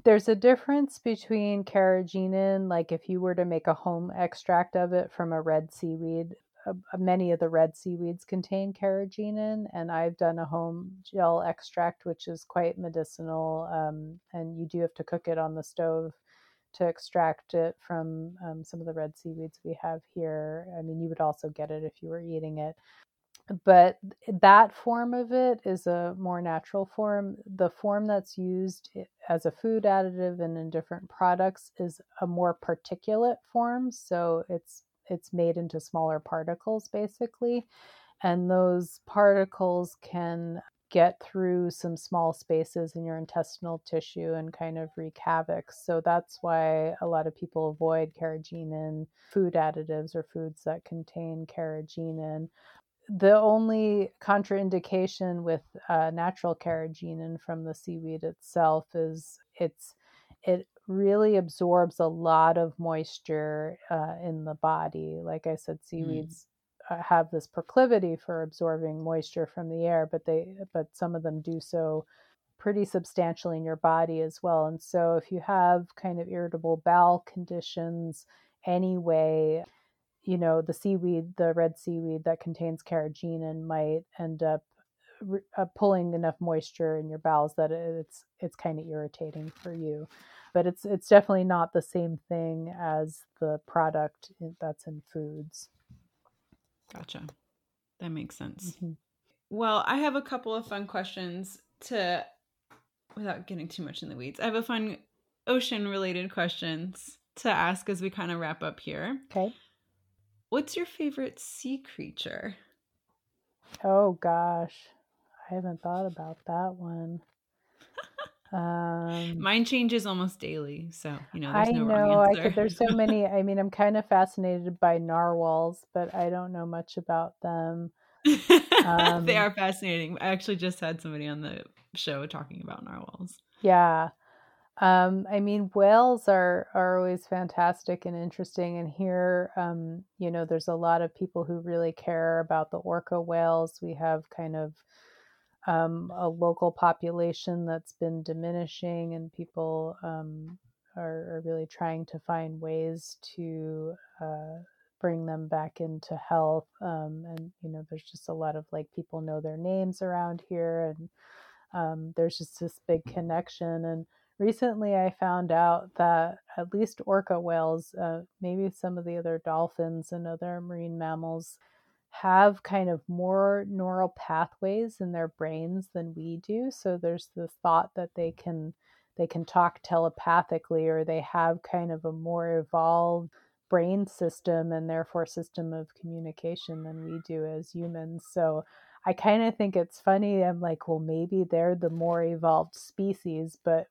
There's a difference between carrageenan, like if you were to make a home extract of it from a red seaweed, uh, many of the red seaweeds contain carrageenan, and I've done a home gel extract, which is quite medicinal. Um, and you do have to cook it on the stove to extract it from um, some of the red seaweeds we have here. I mean, you would also get it if you were eating it. But that form of it is a more natural form. The form that's used as a food additive and in different products is a more particulate form. So it's it's made into smaller particles, basically. And those particles can get through some small spaces in your intestinal tissue and kind of wreak havoc. So that's why a lot of people avoid carrageenan food additives or foods that contain carrageenan. The only contraindication with uh, natural carrageenan from the seaweed itself is it's it really absorbs a lot of moisture uh, in the body. Like I said, seaweeds mm. have this proclivity for absorbing moisture from the air, but they, but some of them do so pretty substantially in your body as well. And so if you have kind of irritable bowel conditions anyway, you know, the seaweed, the red seaweed that contains carrageenan might end up re- uh, pulling enough moisture in your bowels that it's, it's kind of irritating for you, but it's, it's definitely not the same thing as the product that's in foods. Gotcha. That makes sense. Mm-hmm. Well, I have a couple of fun questions to, without getting too much in the weeds, I have a fun ocean related questions to ask as we kind of wrap up here. Okay. What's your favorite sea creature? Oh gosh. I haven't thought about that one. Um, mine changes almost daily, so you know there's no know, wrong answer. I could, there's so many. I mean, I'm kind of fascinated by narwhals, but I don't know much about them. Um, they are fascinating. I actually just had somebody on the show talking about narwhals. Yeah, um, I mean, whales are are always fantastic and interesting. And here, um, you know, there's a lot of people who really care about the orca whales. We have kind of. Um, a local population that's been diminishing, and people um, are, are really trying to find ways to uh, bring them back into health. Um, and, you know, there's just a lot of like people know their names around here, and um, there's just this big connection. And recently I found out that at least orca whales, uh, maybe some of the other dolphins and other marine mammals, have kind of more neural pathways in their brains than we do. So there's the thought that they can they can talk telepathically, or they have kind of a more evolved brain system and therefore system of communication than we do as humans. So I kind of think it's funny. I'm like, well, maybe they're the more evolved species, but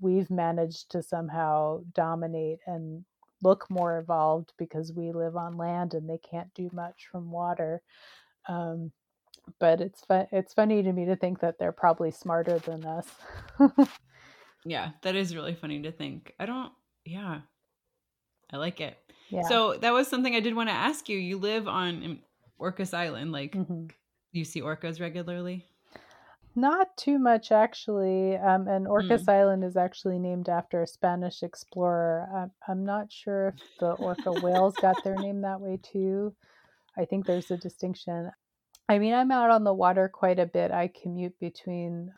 we've managed to somehow dominate and look more evolved because we live on land and they can't do much from water. Um, but it's fu- it's funny to me to think that they're probably smarter than us. Yeah, that is really funny to think. I don't, yeah, I like it. Yeah. So that was something I did want to ask you. You live on Orcas Island, like, mm-hmm. do you see orcas regularly? Not too much, actually. Um, and Orcas mm. Island is actually named after a Spanish explorer. I'm, I'm not sure if the orca whales got their name that way too. I think there's a distinction. I mean, I'm out on the water quite a bit. I commute between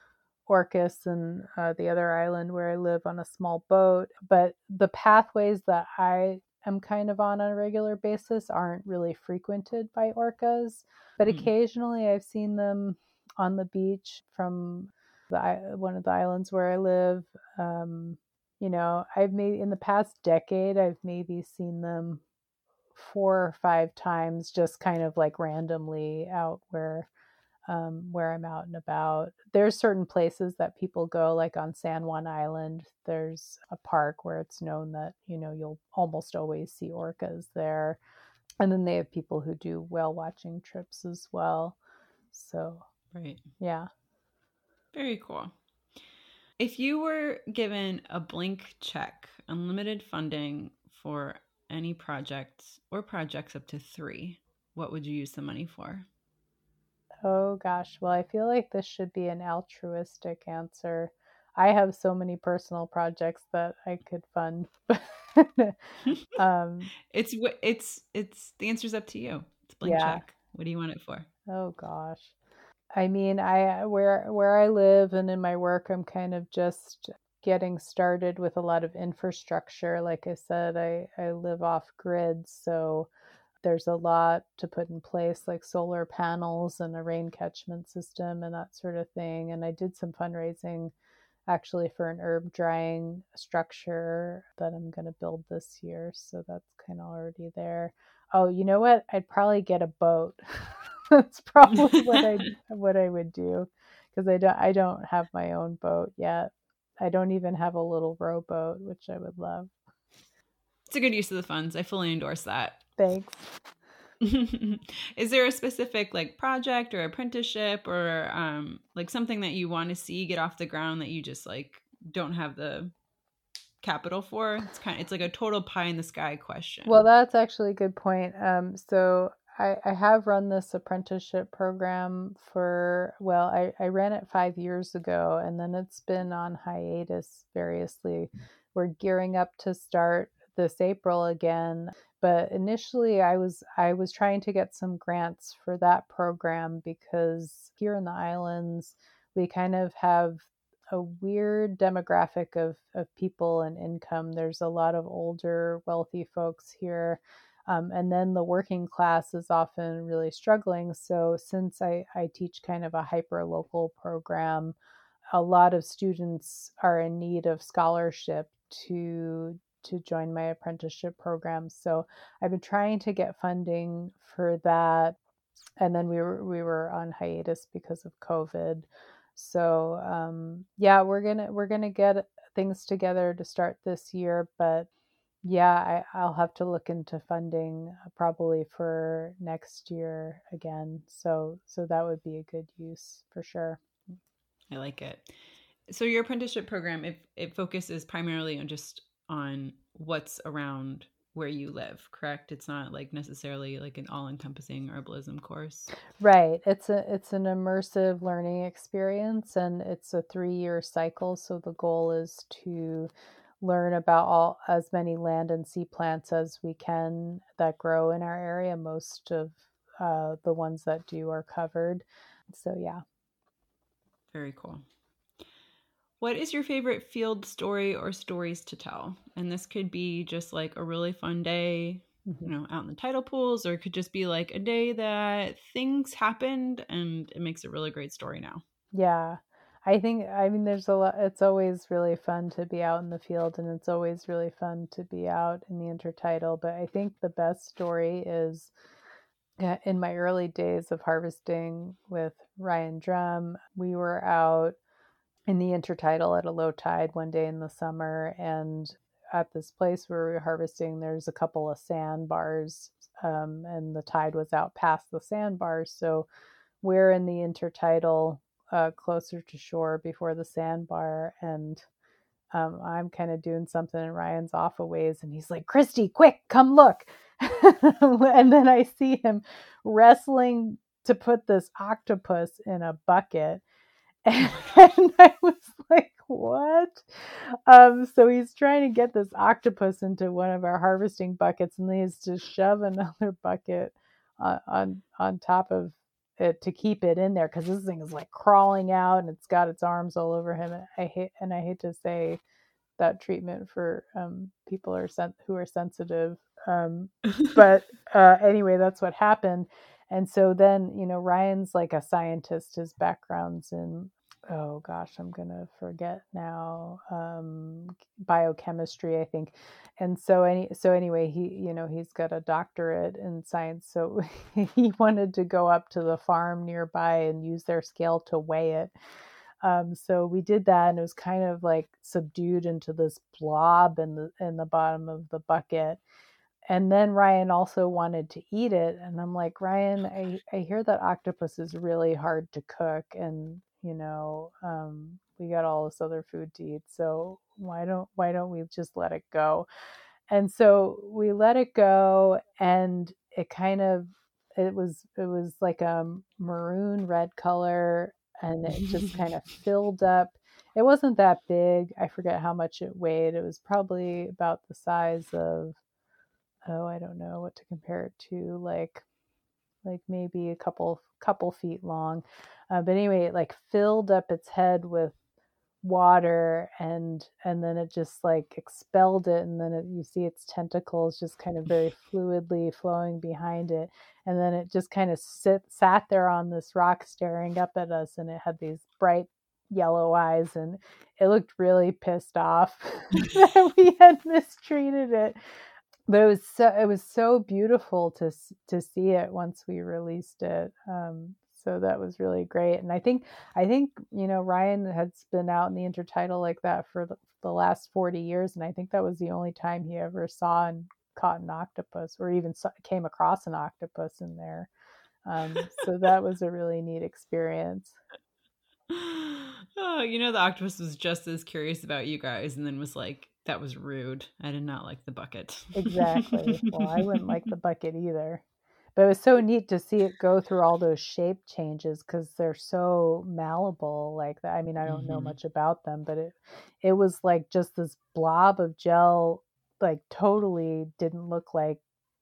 Orcas and uh, the other island where I live on a small boat. But the pathways that I am kind of on a regular basis aren't really frequented by orcas. But mm. occasionally I've seen them on the beach from the one of the islands where I live. Um, you know, I've maybe in the past decade, I've maybe seen them four or five times, just kind of like randomly out where, um, where I'm out and about. There's certain places that people go, like on San Juan Island, there's a park where it's known that, you know, you'll almost always see orcas there. And then they have people who do whale watching trips as well. So right. Yeah. Very cool. If you were given a blank check, unlimited funding for any project or projects up to three, what would you use the money for? Oh gosh. Well, I feel like this should be an altruistic answer. I have so many personal projects that I could fund. um, it's, it's, it's, the answer's up to you. It's a blank yeah. check. What do you want it for? Oh gosh. I mean, I where where I live and in my work, I'm kind of just getting started with a lot of infrastructure. Like I said, I, I live off grid, so there's a lot to put in place, like solar panels and a rain catchment system and that sort of thing. And I did some fundraising actually for an herb drying structure that I'm going to build this year. So that's kind of already there. Oh, you know what? I'd probably get a boat. That's probably what I what I would do, because I don't I don't have my own boat yet. I don't even have a little rowboat, which I would love. It's a good use of the funds. I fully endorse that. Thanks. Is there a specific like project or apprenticeship or um, like something that you want to see get off the ground that you just like don't have the capital for? It's kind of, it's like a total pie in the sky question. Well, that's actually a good point. Um, so. I, I have run this apprenticeship program for, well, I, I ran it five years ago, and then it's been on hiatus variously. We're gearing up to start this April again. But initially I was I was trying to get some grants for that program, because here in the islands, we kind of have a weird demographic of, of people and income. There's a lot of older, wealthy folks here. Um, and then the working class is often really struggling. So since I, I teach kind of a hyper-local program, a lot of students are in need of scholarship to to join my apprenticeship program. So I've been trying to get funding for that. And then we were, we were on hiatus because of COVID. So um, yeah, we're gonna we're gonna get things together to start this year, but yeah, I, I'll have to look into funding probably for next year again. So so that would be a good use for sure. I like it. So your apprenticeship program, it, it focuses primarily on just on what's around where you live, correct? It's not like necessarily like an all-encompassing herbalism course. Right. It's a it's an immersive learning experience, and it's a three-year cycle. So the goal is to learn about all as many land and sea plants as we can that grow in our area. Most of uh, the ones that do are covered. So yeah. Very cool. What is your favorite field story or stories to tell? And this could be just like a really fun day, mm-hmm. you know, out in the tidal pools, or it could just be like a day that things happened and it makes a really great story now. Yeah. I think, I mean, there's a lot, it's always really fun to be out in the field, and it's always really fun to be out in the intertidal. But I think the best story is in my early days of harvesting with Ryan Drum. We were out in the intertidal at a low tide one day in the summer, and at this place where we were harvesting, there's a couple of sandbars, um, and the tide was out past the sandbars. So we're in the intertidal, Uh, closer to shore before the sandbar, and um, I'm kind of doing something, and Ryan's off a ways, and he's like, "Kristy, quick, come look!" And then I see him wrestling to put this octopus in a bucket, and, and I was like, "What?" Um, so he's trying to get this octopus into one of our harvesting buckets, and he's to shove another bucket on on, on top of it to keep it in there, because this thing is like crawling out and it's got its arms all over him. And I hate and I hate to say that treatment for um, people are sen- who are sensitive, um, but uh, anyway, that's what happened. And so then, you know, Ryan's like a scientist. His background's in oh gosh, I'm gonna forget now um, biochemistry, I think. And so any so anyway, he you know he's got a doctorate in science, so he wanted to go up to the farm nearby and use their scale to weigh it. Um, so we did that, and it was kind of like subdued into this blob in the in the bottom of the bucket. And then Ryan also wanted to eat it, and I'm like, Ryan, I I hear that octopus is really hard to cook, and you know, um, we got all this other food to eat, so why don't, why don't we just let it go? And so we let it go, and it kind of, it was, it was like a maroon red color, and it just kind of filled up. It wasn't that big. I forget how much it weighed. It was probably about the size of, oh, I don't know what to compare it to, like, like maybe a couple couple feet long. Uh, but anyway, it like filled up its head with water, and and then it just like expelled it. And then it, you see its tentacles just kind of very fluidly flowing behind it. And then it just kind of sit, sat there on this rock staring up at us. And it had these bright yellow eyes, and it looked really pissed off that we had mistreated it. But it was so, it was so beautiful to to see it once we released it. Um, so that was really great. And I think I think you know Ryan had been out in the intertidal like that for the, the last forty years, and I think that was the only time he ever saw and caught an octopus, or even saw, came across an octopus in there. Um, so that was a really neat experience. Oh, you know, the octopus was just as curious about you guys, and then was like, that was rude. I did not like the bucket. Exactly. Well, I wouldn't like the bucket either. But it was so neat to see it go through all those shape changes, because they're so malleable like that. I mean, I don't mm-hmm. know much about them, but it it was like just this blob of gel, like totally didn't look like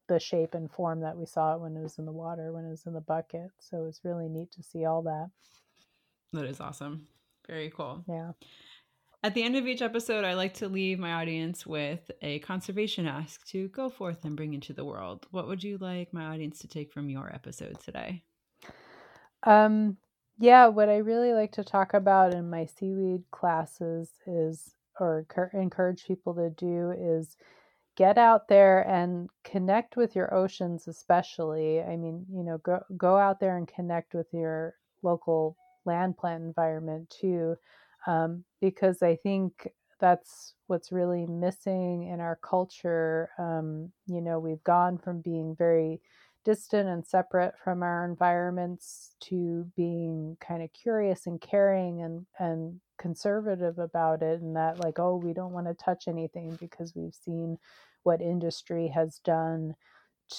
the shape and form that we saw it when it was in the water, when it was in the bucket. So it was really neat to see all that. That is awesome. Very cool. Yeah. At the end of each episode, I like to leave my audience with a conservation ask to go forth and bring into the world. What would you like my audience to take from your episode today? Um, yeah, what I really like to talk about in my seaweed classes is, or encourage people to do, is get out there and connect with your oceans, especially. I mean, you know, go, go out there and connect with your local land plant environment too. Um, because I think that's what's really missing in our culture. Um, you know, we've gone from being very distant and separate from our environments to being kind of curious and caring and, and conservative about it. And that like, oh, we don't want to touch anything because we've seen what industry has done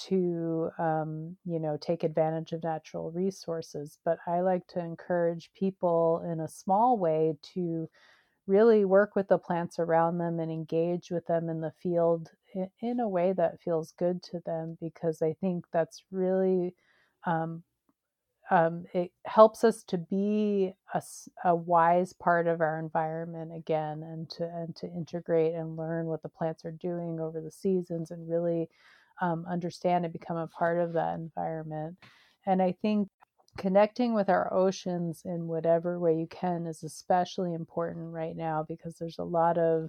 to, um, you know, take advantage of natural resources. But I like to encourage people in a small way to really work with the plants around them and engage with them in the field in a way that feels good to them, because I think that's really, um, um, it helps us to be a, a wise part of our environment again, and to, and to integrate and learn what the plants are doing over the seasons, and really um, understand and become a part of that environment. And I think connecting with our oceans in whatever way you can is especially important right now, because there's a lot of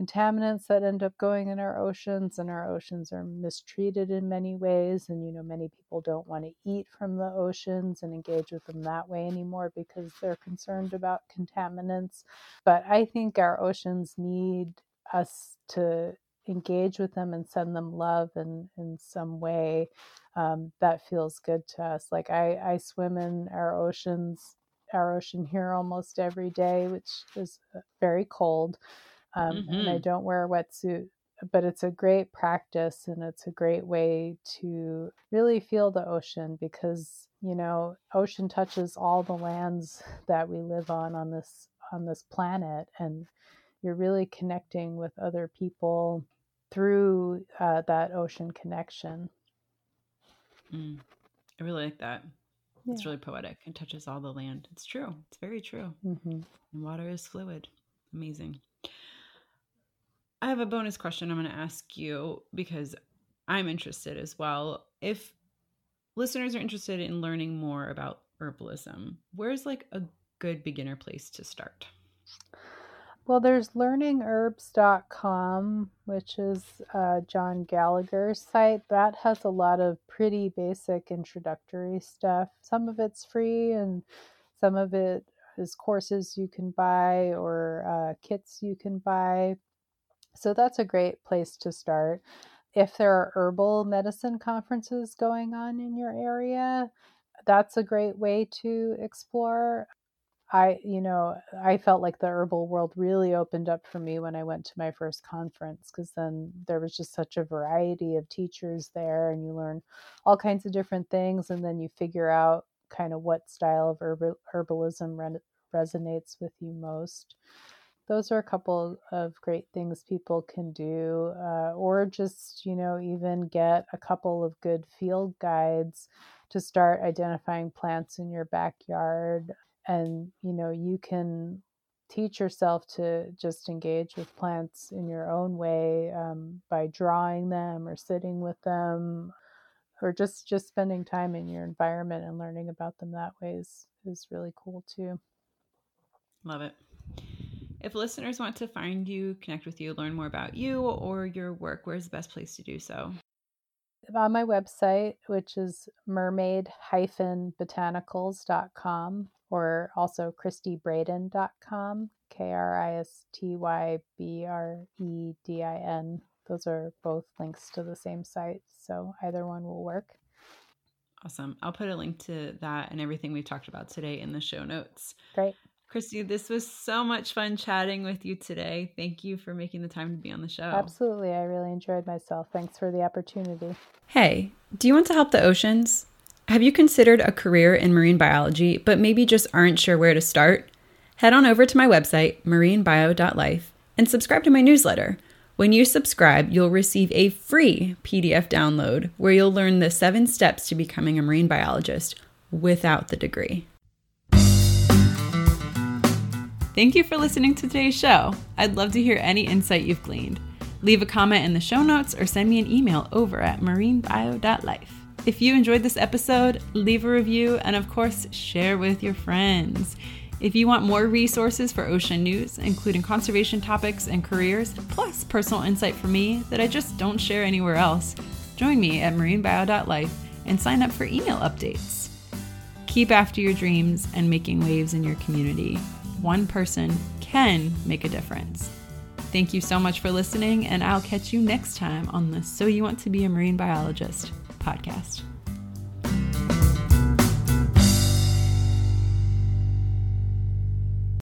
contaminants that end up going in our oceans, and our oceans are mistreated in many ways. And, you know, many people don't want to eat from the oceans and engage with them that way anymore because they're concerned about contaminants. But I think our oceans need us to engage with them and send them love in, in some way um, that feels good to us. Like I, I swim in our oceans, our ocean here almost every day, which is very cold. Um, mm-hmm. And I don't wear a wetsuit, but it's a great practice, and it's a great way to really feel the ocean, because, you know, ocean touches all the lands that we live on, on this, on this planet. And you're really connecting with other people through uh, that ocean connection. Mm. I really like that. Yeah. It's really poetic. It touches all the land. It's true. It's very true. Mm-hmm. And water is fluid. Amazing. I have a bonus question I'm going to ask you, because I'm interested as well. If listeners are interested in learning more about herbalism, where's like a good beginner place to start? Well, there's learning herbs dot com, which is uh, John Gallagher's site. That has a lot of pretty basic introductory stuff. Some of it's free, and some of it is courses you can buy, or uh, kits you can buy. So that's a great place to start. If there are herbal medicine conferences going on in your area, that's a great way to explore. I, you know, I felt like the herbal world really opened up for me when I went to my first conference, because then there was just such a variety of teachers there, and you learn all kinds of different things, and then you figure out kind of what style of herbal, herbalism re- resonates with you most. Those are a couple of great things people can do, uh, or just, you know, even get a couple of good field guides to start identifying plants in your backyard. And, you know, you can teach yourself to just engage with plants in your own way um, by drawing them or sitting with them, or just, just spending time in your environment and learning about them that way is, is really cool too. Love it. If listeners want to find you, connect with you, learn more about you or your work, where's the best place to do so? On my website, which is mermaid dash botanicals dot com, or also kristybredin dot com, K R I S T Y B R E D I N. Those are both links to the same site, so either one will work. Awesome. I'll put a link to that and everything we've talked about today in the show notes. Great. Kristy, this was so much fun chatting with you today. Thank you for making the time to be on the show. Absolutely. I really enjoyed myself. Thanks for the opportunity. Hey, do you want to help the oceans? Have you considered a career in marine biology, but maybe just aren't sure where to start? Head on over to my website, marine bio dot life, and subscribe to my newsletter. When you subscribe, you'll receive a free P D F download where you'll learn the seven steps to becoming a marine biologist without the degree. Thank you for listening to today's show. I'd love to hear any insight you've gleaned. Leave a comment in the show notes or send me an email over at marine bio dot life. If you enjoyed this episode, leave a review and, of course, share with your friends. If you want more resources for ocean news, including conservation topics and careers, plus personal insight from me that I just don't share anywhere else, join me at marine bio dot life and sign up for email updates. Keep after your dreams and making waves in your community. One person can make a difference. Thank you so much for listening, and I'll catch you next time on the So You Want to Be a Marine Biologist podcast.